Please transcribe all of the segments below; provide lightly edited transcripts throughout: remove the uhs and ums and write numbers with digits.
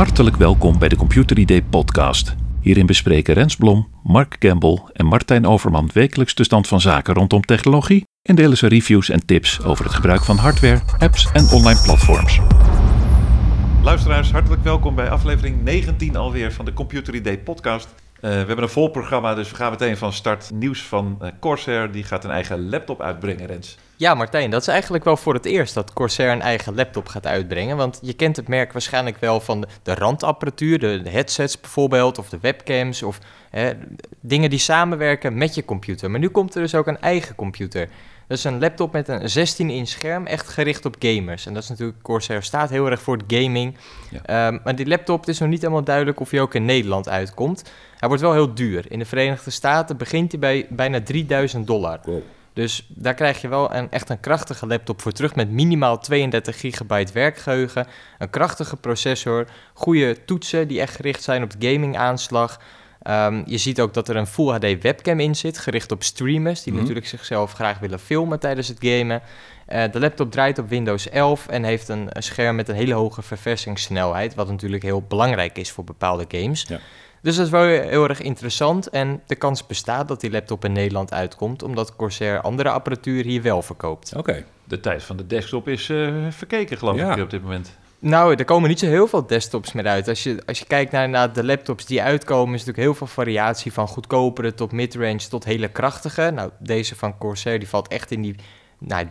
Hartelijk welkom bij de Computeridee podcast. Hierin bespreken Rens Blom, Mark Campbell en Martijn Overman wekelijks de stand van zaken rondom technologie en delen ze reviews en tips over het gebruik van hardware, apps en online platforms. Luisteraars, hartelijk welkom bij aflevering 19 alweer van de Computeridee podcast. We hebben een vol programma, dus we gaan meteen van start. Nieuws van Corsair, die gaat een eigen laptop uitbrengen, Rens. Ja, Martijn, dat is eigenlijk wel voor het eerst dat Corsair een eigen laptop gaat uitbrengen. Want je kent het merk waarschijnlijk wel van de randapparatuur, de headsets bijvoorbeeld, of de webcams, of dingen die samenwerken met je computer. Maar nu komt er dus ook een eigen computer. Dat is een laptop met een 16-inch scherm, echt gericht op gamers. En dat is natuurlijk, Corsair staat heel erg voor het gaming. Ja. Maar die laptop, het is nog niet helemaal duidelijk of hij ook in Nederland uitkomt. Hij wordt wel heel duur. In de Verenigde Staten begint hij bij bijna $3.000. Wow. Dus daar krijg je wel echt een krachtige laptop voor terug met minimaal 32 gigabyte werkgeheugen. Een krachtige processor, goede toetsen die echt gericht zijn op de gaming aanslag. Je ziet ook dat er een Full HD webcam in zit, gericht op streamers die natuurlijk zichzelf graag willen filmen tijdens het gamen. De laptop draait op Windows 11 en heeft een scherm met een hele hoge verversingssnelheid, wat natuurlijk heel belangrijk is voor bepaalde games. Ja. Dus dat is wel heel erg interessant en de kans bestaat dat die laptop in Nederland uitkomt, omdat Corsair andere apparatuur hier wel verkoopt. Oké. De tijd van de desktop is verkeken, geloof ik, op dit moment. Nou, er komen niet zo heel veel desktops meer uit. Als je kijkt naar de laptops die uitkomen, is natuurlijk heel veel variatie van goedkopere tot midrange tot hele krachtige. Nou, deze van Corsair die valt echt in die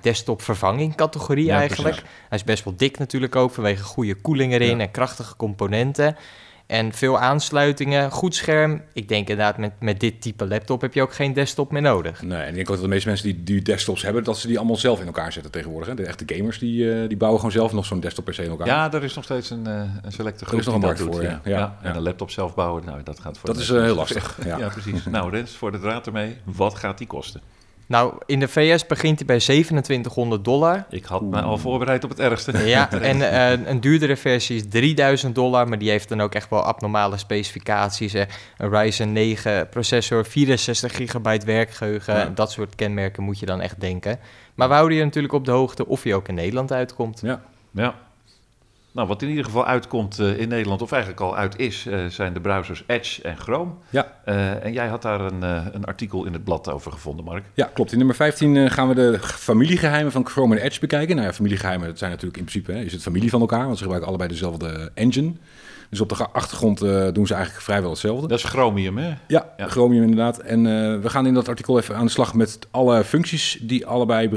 desktop vervanging categorie eigenlijk. Precies. Hij is best wel dik natuurlijk ook vanwege goede koeling erin en krachtige componenten. En veel aansluitingen, goed scherm. Ik denk inderdaad, met dit type laptop heb je ook geen desktop meer nodig. Nee, en ik denk ook dat de meeste mensen die desktops hebben, dat ze die allemaal zelf in elkaar zetten tegenwoordig. Hè? De echte gamers, die bouwen gewoon zelf nog zo'n desktop per se in elkaar. Ja, daar is nog steeds een selecte groep die dat doet. En een laptop zelf bouwen, nou, dat gaat voor dat is heel lastig. Ja, precies. Nou, Rens, voor de draad ermee, wat gaat die kosten? Nou, in de VS begint hij bij $2,700. Ik had me al voorbereid op het ergste. Ja, en een duurdere versie is $3.000, maar die heeft dan ook echt wel abnormale specificaties. Een Ryzen 9 processor, 64 gigabyte werkgeheugen. Ja. Dat soort kenmerken moet je dan echt denken. Maar we houden je natuurlijk op de hoogte of hij ook in Nederland uitkomt. Ja. Nou, wat in ieder geval uitkomt in Nederland, of eigenlijk al uit is, zijn de browsers Edge en Chrome. Ja. En jij had daar een artikel in het blad over gevonden, Mark. Ja, klopt. In nummer 15 gaan we de familiegeheimen van Chrome en Edge bekijken. Nou ja, familiegeheimen, dat zijn natuurlijk in principe, is het familie van elkaar, want ze gebruiken allebei dezelfde engine. Dus op de achtergrond doen ze eigenlijk vrijwel hetzelfde. Dat is Chromium, hè? Ja. Chromium inderdaad. En we gaan in dat artikel even aan de slag met alle functies die in allebei de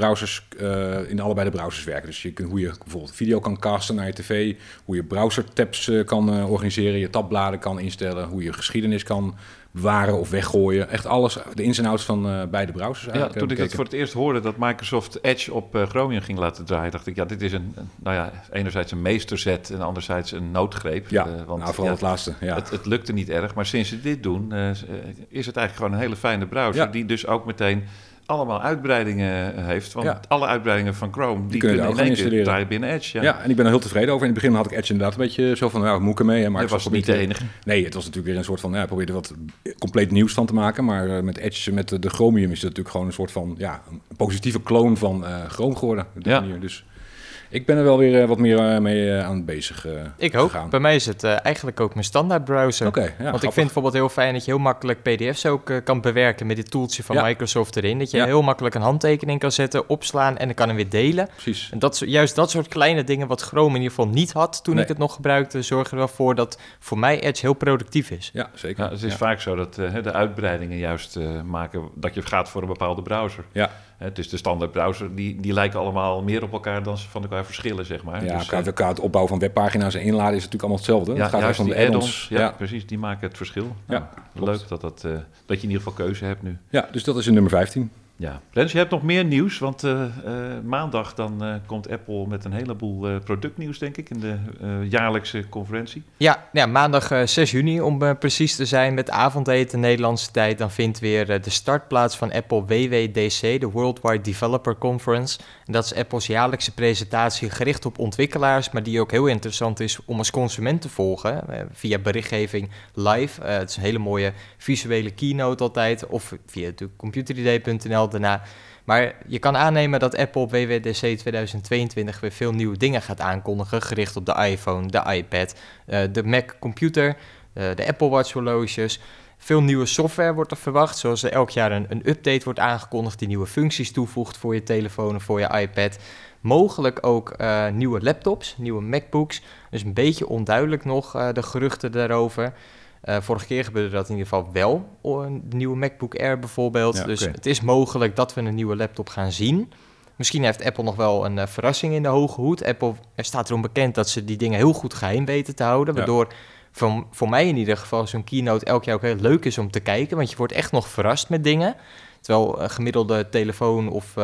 browsers werken. Dus hoe je bijvoorbeeld video kan casten naar je tv, hoe je browsertabs kan organiseren, je tabbladen kan instellen, hoe je geschiedenis kan bewaren of weggooien. Echt alles, de ins en outs van beide browsers eigenlijk. Ja, toen ik dat voor het eerst hoorde dat Microsoft Edge op Chromium ging laten draaien, dacht ik, dit is enerzijds een meesterzet en anderzijds een noodgreep. Ja, vooral het laatste. Ja. Het lukte niet erg, maar sinds ze dit doen, is het eigenlijk gewoon een hele fijne browser, die dus ook meteen allemaal uitbreidingen heeft. Want alle uitbreidingen van Chrome, die kunnen in één keer draaien binnen Edge. Ja, en ik ben er heel tevreden over. In het begin had ik Edge inderdaad een beetje zo van, moet ik ermee? Maar het was niet de enige. Nee, het was natuurlijk weer een soort van, probeerde wat compleet nieuws van te maken. Maar met Edge, met de Chromium, is het natuurlijk gewoon een soort van, een positieve kloon van Chrome geworden. Op die manier. Dus ik ben er wel weer wat meer mee aan het bezig Ik hoop. Gegaan. Bij mij is het eigenlijk ook mijn standaard browser. Want grappig. Ik vind bijvoorbeeld heel fijn dat je heel makkelijk pdf's ook kan bewerken met dit tooltje van Microsoft erin. Dat je heel makkelijk een handtekening kan zetten, opslaan en dan kan hem weer delen. Precies. En juist dat soort kleine dingen wat Chrome in ieder geval niet had toen ik het nog gebruikte, zorgen er wel voor dat voor mij Edge heel productief is. Ja, zeker. Nou, het is vaak zo dat de uitbreidingen juist maken dat je gaat voor een bepaalde browser. Ja. Het is de standaard browser, die lijken allemaal meer op elkaar dan ze van elkaar verschillen, zeg maar. Ja, dus, het opbouwen van webpagina's en inladen is natuurlijk allemaal hetzelfde. Ja, het gaat juist om de add-ons. Ja, precies, die maken het verschil. Ja, leuk dat je in ieder geval keuze hebt nu. Ja, dus dat is in nummer 15. Ja, Rens, je hebt nog meer nieuws, want maandag dan komt Apple met een heleboel productnieuws, denk ik, in de jaarlijkse conferentie. Ja, maandag 6 juni om precies te zijn, met avondeten Nederlandse tijd. Dan vindt weer de start plaats van Apple WWDC, de Worldwide Developer Conference. En dat is Apples jaarlijkse presentatie gericht op ontwikkelaars, maar die ook heel interessant is om als consument te volgen via berichtgeving live. Het is een hele mooie visuele keynote altijd, of via natuurlijk computeridee.nl. daarna. Maar je kan aannemen dat Apple op WWDC 2022 weer veel nieuwe dingen gaat aankondigen, gericht op de iPhone, de iPad, de Mac computer, de Apple Watch horloges. Veel nieuwe software wordt er verwacht, zoals er elk jaar een update wordt aangekondigd die nieuwe functies toevoegt voor je telefoon en voor je iPad. Mogelijk ook nieuwe laptops, nieuwe MacBooks. Dus een beetje onduidelijk nog de geruchten daarover. Vorige keer gebeurde dat in ieder geval wel. Een nieuwe MacBook Air bijvoorbeeld. Ja, dus het is mogelijk dat we een nieuwe laptop gaan zien. Misschien heeft Apple nog wel een verrassing in de hoge hoed. Apple staat erom bekend dat ze die dingen heel goed geheim weten te houden. Waardoor voor mij in ieder geval zo'n keynote elk jaar ook heel leuk is om te kijken. Want je wordt echt nog verrast met dingen. Terwijl een gemiddelde telefoon of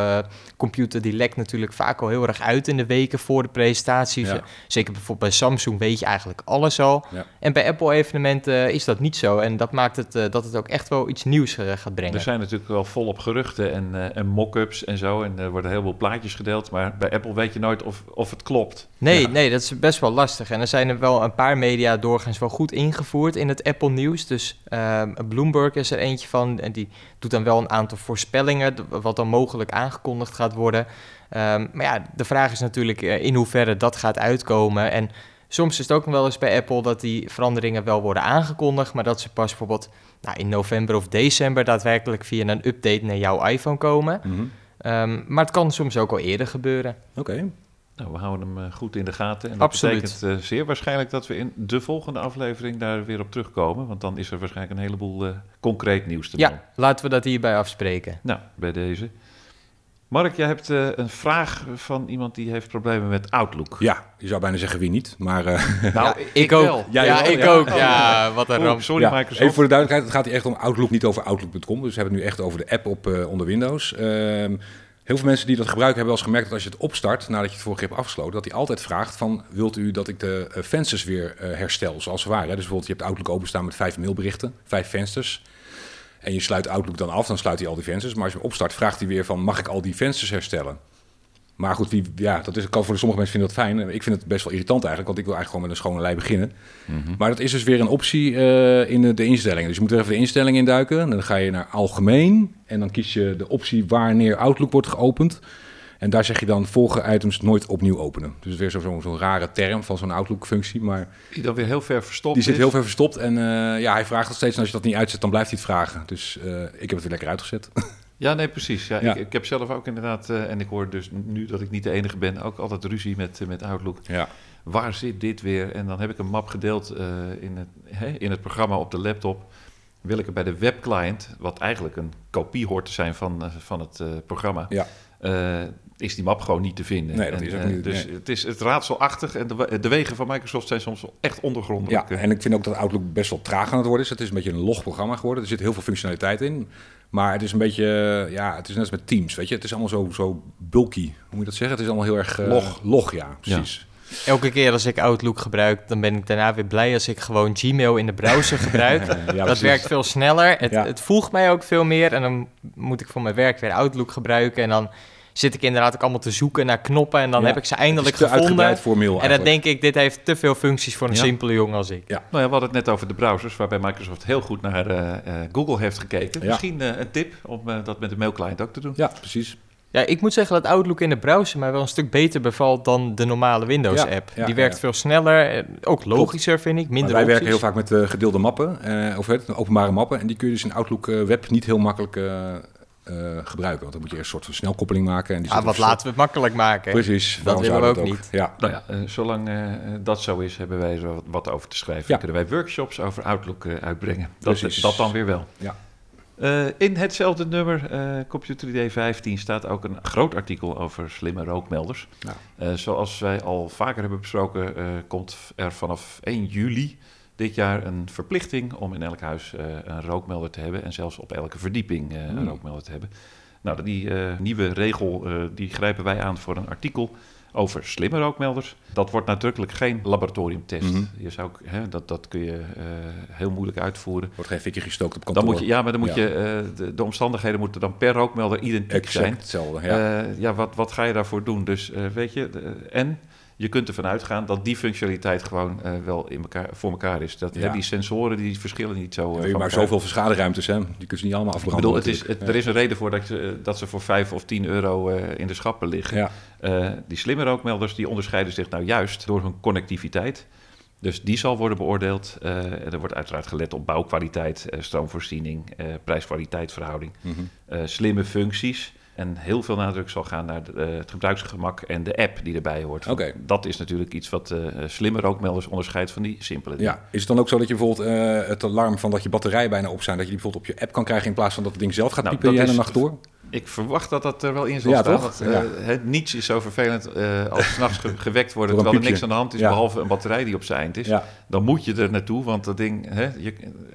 computer, die lekt natuurlijk vaak al heel erg uit in de weken voor de presentaties. Ja. Zeker bijvoorbeeld bij Samsung weet je eigenlijk alles al. Ja. En bij Apple-evenementen is dat niet zo. En dat maakt het dat het ook echt wel iets nieuws gaat brengen. Er zijn natuurlijk wel volop geruchten en mock-ups en zo. En er worden heel veel plaatjes gedeeld. Maar bij Apple weet je nooit of het klopt. Nee, dat is best wel lastig. En er zijn er wel een paar media doorgaans wel goed ingevoerd in het Apple-nieuws. Dus Bloomberg is er eentje van. En die doet dan wel een aantal voorspellingen, wat dan mogelijk aangekondigd gaat worden. Maar ja, de vraag is natuurlijk in hoeverre dat gaat uitkomen. En soms is het ook wel eens bij Apple dat die veranderingen wel worden aangekondigd, maar dat ze pas bijvoorbeeld in november of december daadwerkelijk via een update naar jouw iPhone komen. Mm-hmm. Maar het kan soms ook al eerder gebeuren. Oké. Nou, we houden hem goed in de gaten. En dat betekent zeer waarschijnlijk dat we in de volgende aflevering daar weer op terugkomen. Want dan is er waarschijnlijk een heleboel concreet nieuws te doen. Ja, laten we dat hierbij afspreken. Nou, bij deze. Mark, jij hebt een vraag van iemand die heeft problemen met Outlook. Ja, je zou bijna zeggen wie niet, maar... ik ook. Wel. Ja, ik ook. Ja, wat een ramp. Sorry, Microsoft. Even voor de duidelijkheid, het gaat hier echt om Outlook, niet over Outlook.com. Dus we hebben het nu echt over de app onder Windows. Heel veel mensen die dat gebruiken hebben wel eens gemerkt dat als je het opstart, nadat je het vorige keer hebt afgesloten, dat hij altijd vraagt van, wilt u dat ik de vensters weer herstel zoals ze waren? Dus bijvoorbeeld je hebt Outlook openstaan met 5 mailberichten, 5 vensters. En je sluit Outlook dan af, dan sluit hij al die vensters. Maar als je hem opstart, vraagt hij weer van, mag ik al die vensters herstellen? Maar goed, dat kan voor sommige mensen vinden dat fijn. Ik vind het best wel irritant eigenlijk, want ik wil eigenlijk gewoon met een schone lei beginnen. Mm-hmm. Maar dat is dus weer een optie in de instellingen. Dus je moet er even de instellingen induiken. Dan ga je naar algemeen en dan kies je de optie wanneer Outlook wordt geopend. En daar zeg je dan volgende items nooit opnieuw openen. Dus weer zo'n rare term van zo'n Outlook-functie. Maar die dan weer heel ver verstopt is. Die zit heel ver verstopt en hij vraagt nog steeds. En als je dat niet uitzet, dan blijft hij het vragen. Dus ik heb het weer lekker uitgezet. Ja, nee, precies. Ja. Ik heb zelf ook inderdaad, en ik hoor dus nu dat ik niet de enige ben, ook altijd ruzie met Outlook. Ja. Waar zit dit weer? En dan heb ik een map gedeeld in het programma op de laptop. Wil ik er bij de webclient, wat eigenlijk een kopie hoort te zijn van het programma, is die map gewoon niet te vinden. Nee, dat is ook niet. Dus het is het raadselachtig en de wegen van Microsoft zijn soms echt ondergrondelijk. Ja, en ik vind ook dat Outlook best wel traag aan het worden is. Het is een beetje een log programma geworden. Er zit heel veel functionaliteit in. Maar het is een beetje, het is net als met Teams, weet je. Het is allemaal zo bulky, hoe moet je dat zeggen? Het is allemaal heel erg... Log, ja, precies. Ja. Elke keer als ik Outlook gebruik, dan ben ik daarna weer blij als ik gewoon Gmail in de browser gebruik. Dat werkt veel sneller. Het voegt mij ook veel meer. En dan moet ik voor mijn werk weer Outlook gebruiken en dan zit ik inderdaad ook allemaal te zoeken naar knoppen en dan heb ik ze eindelijk gevonden. Voor mail en dan denk ik, dit heeft te veel functies voor een simpele jongen als ik. Ja. Nou ja, we hadden het net over de browsers, waarbij Microsoft heel goed naar Google heeft gekeken. Ja. Misschien een tip om dat met de mailclient ook te doen. Ja, precies. Ja, ik moet zeggen dat Outlook in de browser mij wel een stuk beter bevalt dan de normale Windows-app. Ja, die werkt veel sneller, ook logischer vind ik, minder opties. Wij werken heel vaak met gedeelde mappen, openbare mappen. En die kun je dus in Outlook Web niet heel makkelijk gebruiken. Want dan moet je eerst een soort van snelkoppeling maken. En die laten we het makkelijk maken. Precies. Dat willen we ook niet. Ja. Nou ja, zolang dat zo is, hebben wij er wat over te schrijven. Ja. Kunnen wij workshops over Outlook uitbrengen. Dat dan weer wel. Ja. In hetzelfde nummer, Computeridee 15, staat ook een groot artikel over slimme rookmelders. Ja. Zoals wij al vaker hebben besproken, komt er vanaf 1 juli dit jaar een verplichting om in elk huis een rookmelder te hebben en zelfs op elke verdieping een rookmelder te hebben. Nou, die nieuwe regel die grijpen wij aan voor een artikel over slimme rookmelders. Dat wordt nadrukkelijk geen laboratoriumtest. Mm-hmm. Je zou ook, dat kun je heel moeilijk uitvoeren. Wordt geen fikje gestookt op kantoor. Dan moet je, je de omstandigheden moeten dan per rookmelder identiek zijn. Exact hetzelfde, ja. Wat ga je daarvoor doen? Dus weet je, en je kunt ervan uitgaan dat die functionaliteit gewoon wel in elkaar, voor elkaar is. Dat, ja, die sensoren die verschillen niet zo. Je maakt zoveel verschaderuimtes, hè? Die kun je niet allemaal afbranden. Ik bedoel, er is een reden voor dat ze voor €5 of €10 in de schappen liggen. Ja. Die slimme rookmelders die onderscheiden zich nou juist door hun connectiviteit. Dus die zal worden beoordeeld. Er wordt uiteraard gelet op bouwkwaliteit, stroomvoorziening, prijs-kwaliteitverhouding, mm-hmm, slimme functies. En heel veel nadruk zal gaan naar het gebruiksgemak en de app die erbij hoort. Okay. Dat is natuurlijk iets wat slimme rookmelders onderscheidt van die simpele dingen. Ja. Is het dan ook zo dat je bijvoorbeeld het alarm van dat je batterij bijna op zijn, dat je die bijvoorbeeld op je app kan krijgen in plaats van dat het ding zelf gaat piepen de hele nacht door? Ik verwacht dat dat er wel in zal staan. Toch? Want, niets is zo vervelend als 's nachts gewekt worden terwijl er niks aan de hand is, behalve een batterij die op zijn eind is. Ja. Dan moet je er naartoe, want dat ding,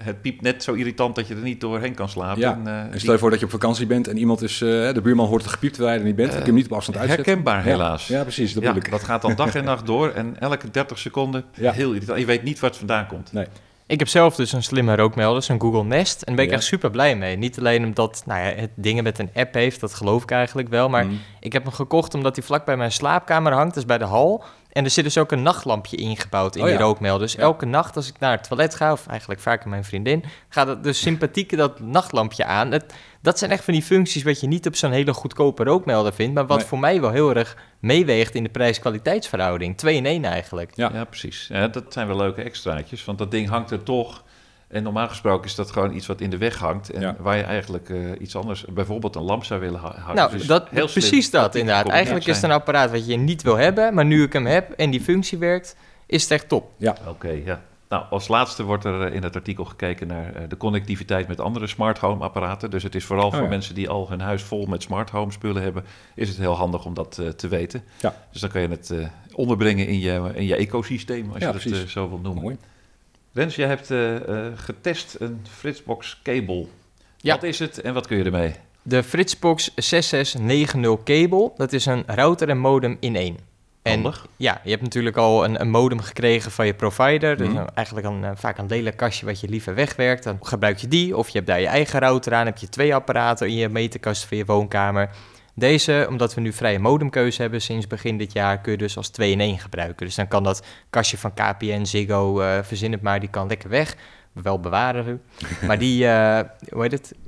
het piept net zo irritant dat je er niet doorheen kan slapen. Ja. En stel je voor dat je op vakantie bent en iemand is, de buurman hoort het gepiept terwijl je er niet bent. Ik heb hem niet op afstand uitzetten. Herkenbaar helaas. Ja, precies. Dat, dat gaat dan dag en nacht door en elke 30 seconden heel irritant. Je weet niet waar het vandaan komt. Nee. Ik heb zelf dus een slimme rookmelder, een Google Nest. En daar ben ik echt super blij mee. Niet alleen omdat het dingen met een app heeft, dat geloof ik eigenlijk wel. Maar ik heb hem gekocht omdat hij vlak bij mijn slaapkamer hangt, dus bij de hal. En er zit dus ook een nachtlampje ingebouwd in die rookmelder. Dus elke nacht als ik naar het toilet ga, of eigenlijk vaker mijn vriendin, gaat het dus sympathiek dat nachtlampje aan. Dat zijn echt van die functies wat je niet op zo'n hele goedkope rookmelder vindt, maar wat voor mij wel heel erg meeweegt in de prijs-kwaliteitsverhouding. 2-in-1 eigenlijk. Ja, ja, precies. Ja, dat zijn wel leuke extraatjes, want dat ding hangt er toch. En normaal gesproken is dat gewoon iets wat in de weg hangt en waar je eigenlijk iets anders, bijvoorbeeld een lamp zou willen houden. Nou, dus dat, heel precies dat inderdaad. Eigenlijk is het een apparaat wat je niet wil hebben, maar nu ik hem heb en die functie werkt, is het echt top. Ja. Oké. Nou, als laatste wordt er in het artikel gekeken naar de connectiviteit met andere smart home apparaten. Dus het is vooral voor mensen die al hun huis vol met smart home spullen hebben, is het heel handig om dat te weten. Ja. Dus dan kan je het onderbrengen in je ecosysteem, als je dat zo wil noemen. Mooi. Rens, jij hebt getest een Fritz!Box kabel. Ja. Wat is het en wat kun je ermee? De Fritz!Box 6690 kabel, dat is een router en modem in één. Handig. En, je hebt natuurlijk al een modem gekregen van je provider. Dus eigenlijk vaak een lelijk kastje wat je liever wegwerkt. Dan gebruik je die of je hebt daar je eigen router aan. Heb je 2 apparaten in je meterkast voor je woonkamer. Deze, omdat we nu vrije modemkeuze hebben sinds begin dit jaar, kun je dus als 2-in-1 gebruiken. Dus dan kan dat kastje van KPN, Ziggo, verzin het maar, die kan lekker weg. Wel bewaren we. Maar die,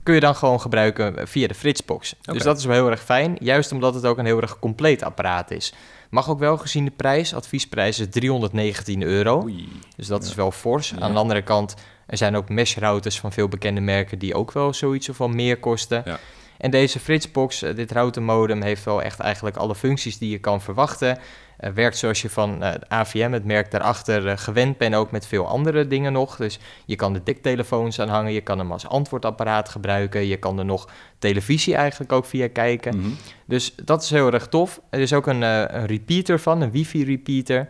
kun je dan gewoon gebruiken via de Fritz!Box. Okay. Dus dat is wel heel erg fijn, juist omdat het ook een heel erg compleet apparaat is. Mag ook wel gezien de prijs, adviesprijs is €319. Oei. Dus dat is wel fors. Ja. Aan de andere kant, er zijn ook mesh routers van veel bekende merken die ook wel zoiets of wel meer kosten. Ja. En deze Fritz!Box, dit routermodem, heeft wel echt eigenlijk alle functies die je kan verwachten. Werkt zoals je van AVM, het merk daarachter, gewend bent, ook met veel andere dingen nog. Dus je kan de diktelefoons aanhangen, je kan hem als antwoordapparaat gebruiken, je kan er nog televisie eigenlijk ook via kijken. Mm-hmm. Dus dat is heel erg tof. Er is ook een repeater van, een wifi-repeater.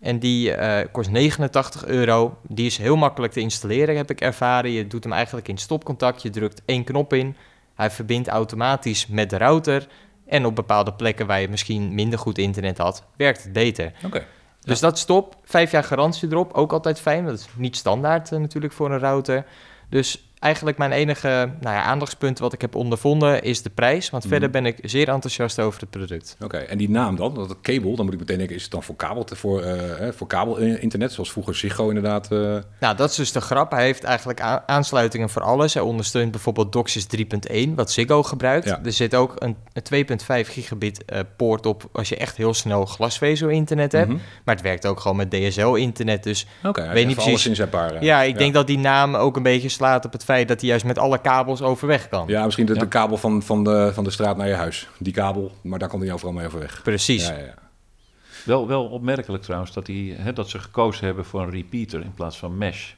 En die kost €89. Die is heel makkelijk te installeren, heb ik ervaren. Je doet hem eigenlijk in stopcontact, je drukt 1 knop in. Hij verbindt automatisch met de router. En op bepaalde plekken waar je misschien minder goed internet had, werkt het beter. Okay. Dus dat is top. 5 jaar garantie erop, ook altijd fijn. Dat is niet standaard natuurlijk voor een router. Dus eigenlijk mijn enige aandachtspunt wat ik heb ondervonden is de prijs. Want verder ben ik zeer enthousiast over het product. Oké, en die naam dan, dat kabel, dan moet ik meteen denken, is het dan voor kabel internet, zoals vroeger Ziggo inderdaad? Nou, dat is dus de grap. Hij heeft eigenlijk aansluitingen voor alles. Hij ondersteunt bijvoorbeeld Docsis 3.1, wat Ziggo gebruikt. Ja. Er zit ook een 2.5 gigabit poort op als je echt heel snel glasvezel-internet hebt. Mm-hmm. Maar het werkt ook gewoon met DSL-internet. Dus ik weet niet precies. Alles in zijn paar. Ja, ik denk dat die naam ook een beetje slaat op het feit dat hij juist met alle kabels overweg kan. Ja, misschien de kabel van de straat naar je huis. Die kabel, maar daar kan hij overal mee overweg. Precies. Ja. Wel opmerkelijk trouwens dat ze gekozen hebben voor een repeater in plaats van mesh.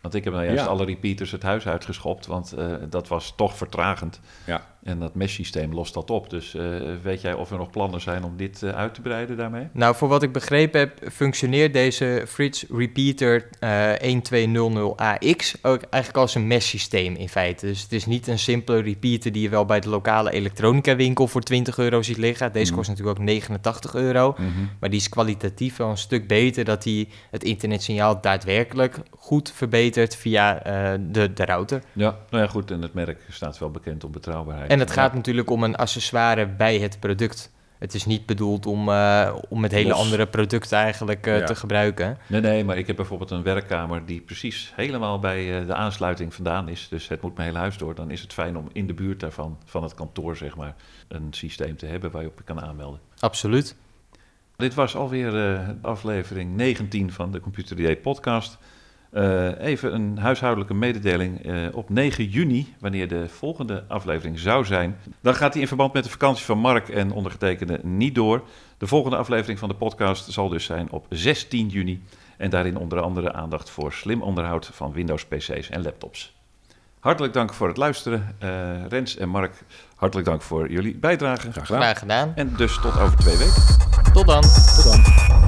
Want ik heb nou juist alle repeaters het huis uitgeschopt, want dat was toch vertragend. Ja. En dat mesh-systeem lost dat op. Dus weet jij of er nog plannen zijn om dit uit te breiden daarmee? Nou, voor wat ik begrepen heb, functioneert deze Fritz Repeater 1200AX ook eigenlijk als een mesh-systeem in feite. Dus het is niet een simpele repeater die je wel bij de lokale elektronica-winkel voor €20 ziet liggen. Deze kost natuurlijk ook €89. Mm-hmm. Maar die is kwalitatief wel een stuk beter, dat hij het internetsignaal daadwerkelijk goed verbetert via de router. Ja, nou ja, goed. En het merk staat wel bekend om betrouwbaarheid. En het gaat natuurlijk om een accessoire bij het product. Het is niet bedoeld om met hele andere producten eigenlijk te gebruiken. Nee, maar ik heb bijvoorbeeld een werkkamer die precies helemaal bij de aansluiting vandaan is. Dus het moet mijn hele huis door. Dan is het fijn om in de buurt daarvan, van het kantoor zeg maar, een systeem te hebben waar je op kan aanmelden. Absoluut. Dit was alweer aflevering 19 van de Computeridee podcast. Even een huishoudelijke mededeling. Op 9 juni, wanneer de volgende aflevering zou zijn, dan gaat die in verband met de vakantie van Mark en ondergetekende niet door. De volgende aflevering van de podcast zal dus zijn op 16 juni. En daarin onder andere aandacht voor slim onderhoud van Windows-PC's en laptops. Hartelijk dank voor het luisteren. Rens en Mark, hartelijk dank voor jullie bijdrage. Graag gedaan. En dus tot over 2 weken. Tot dan.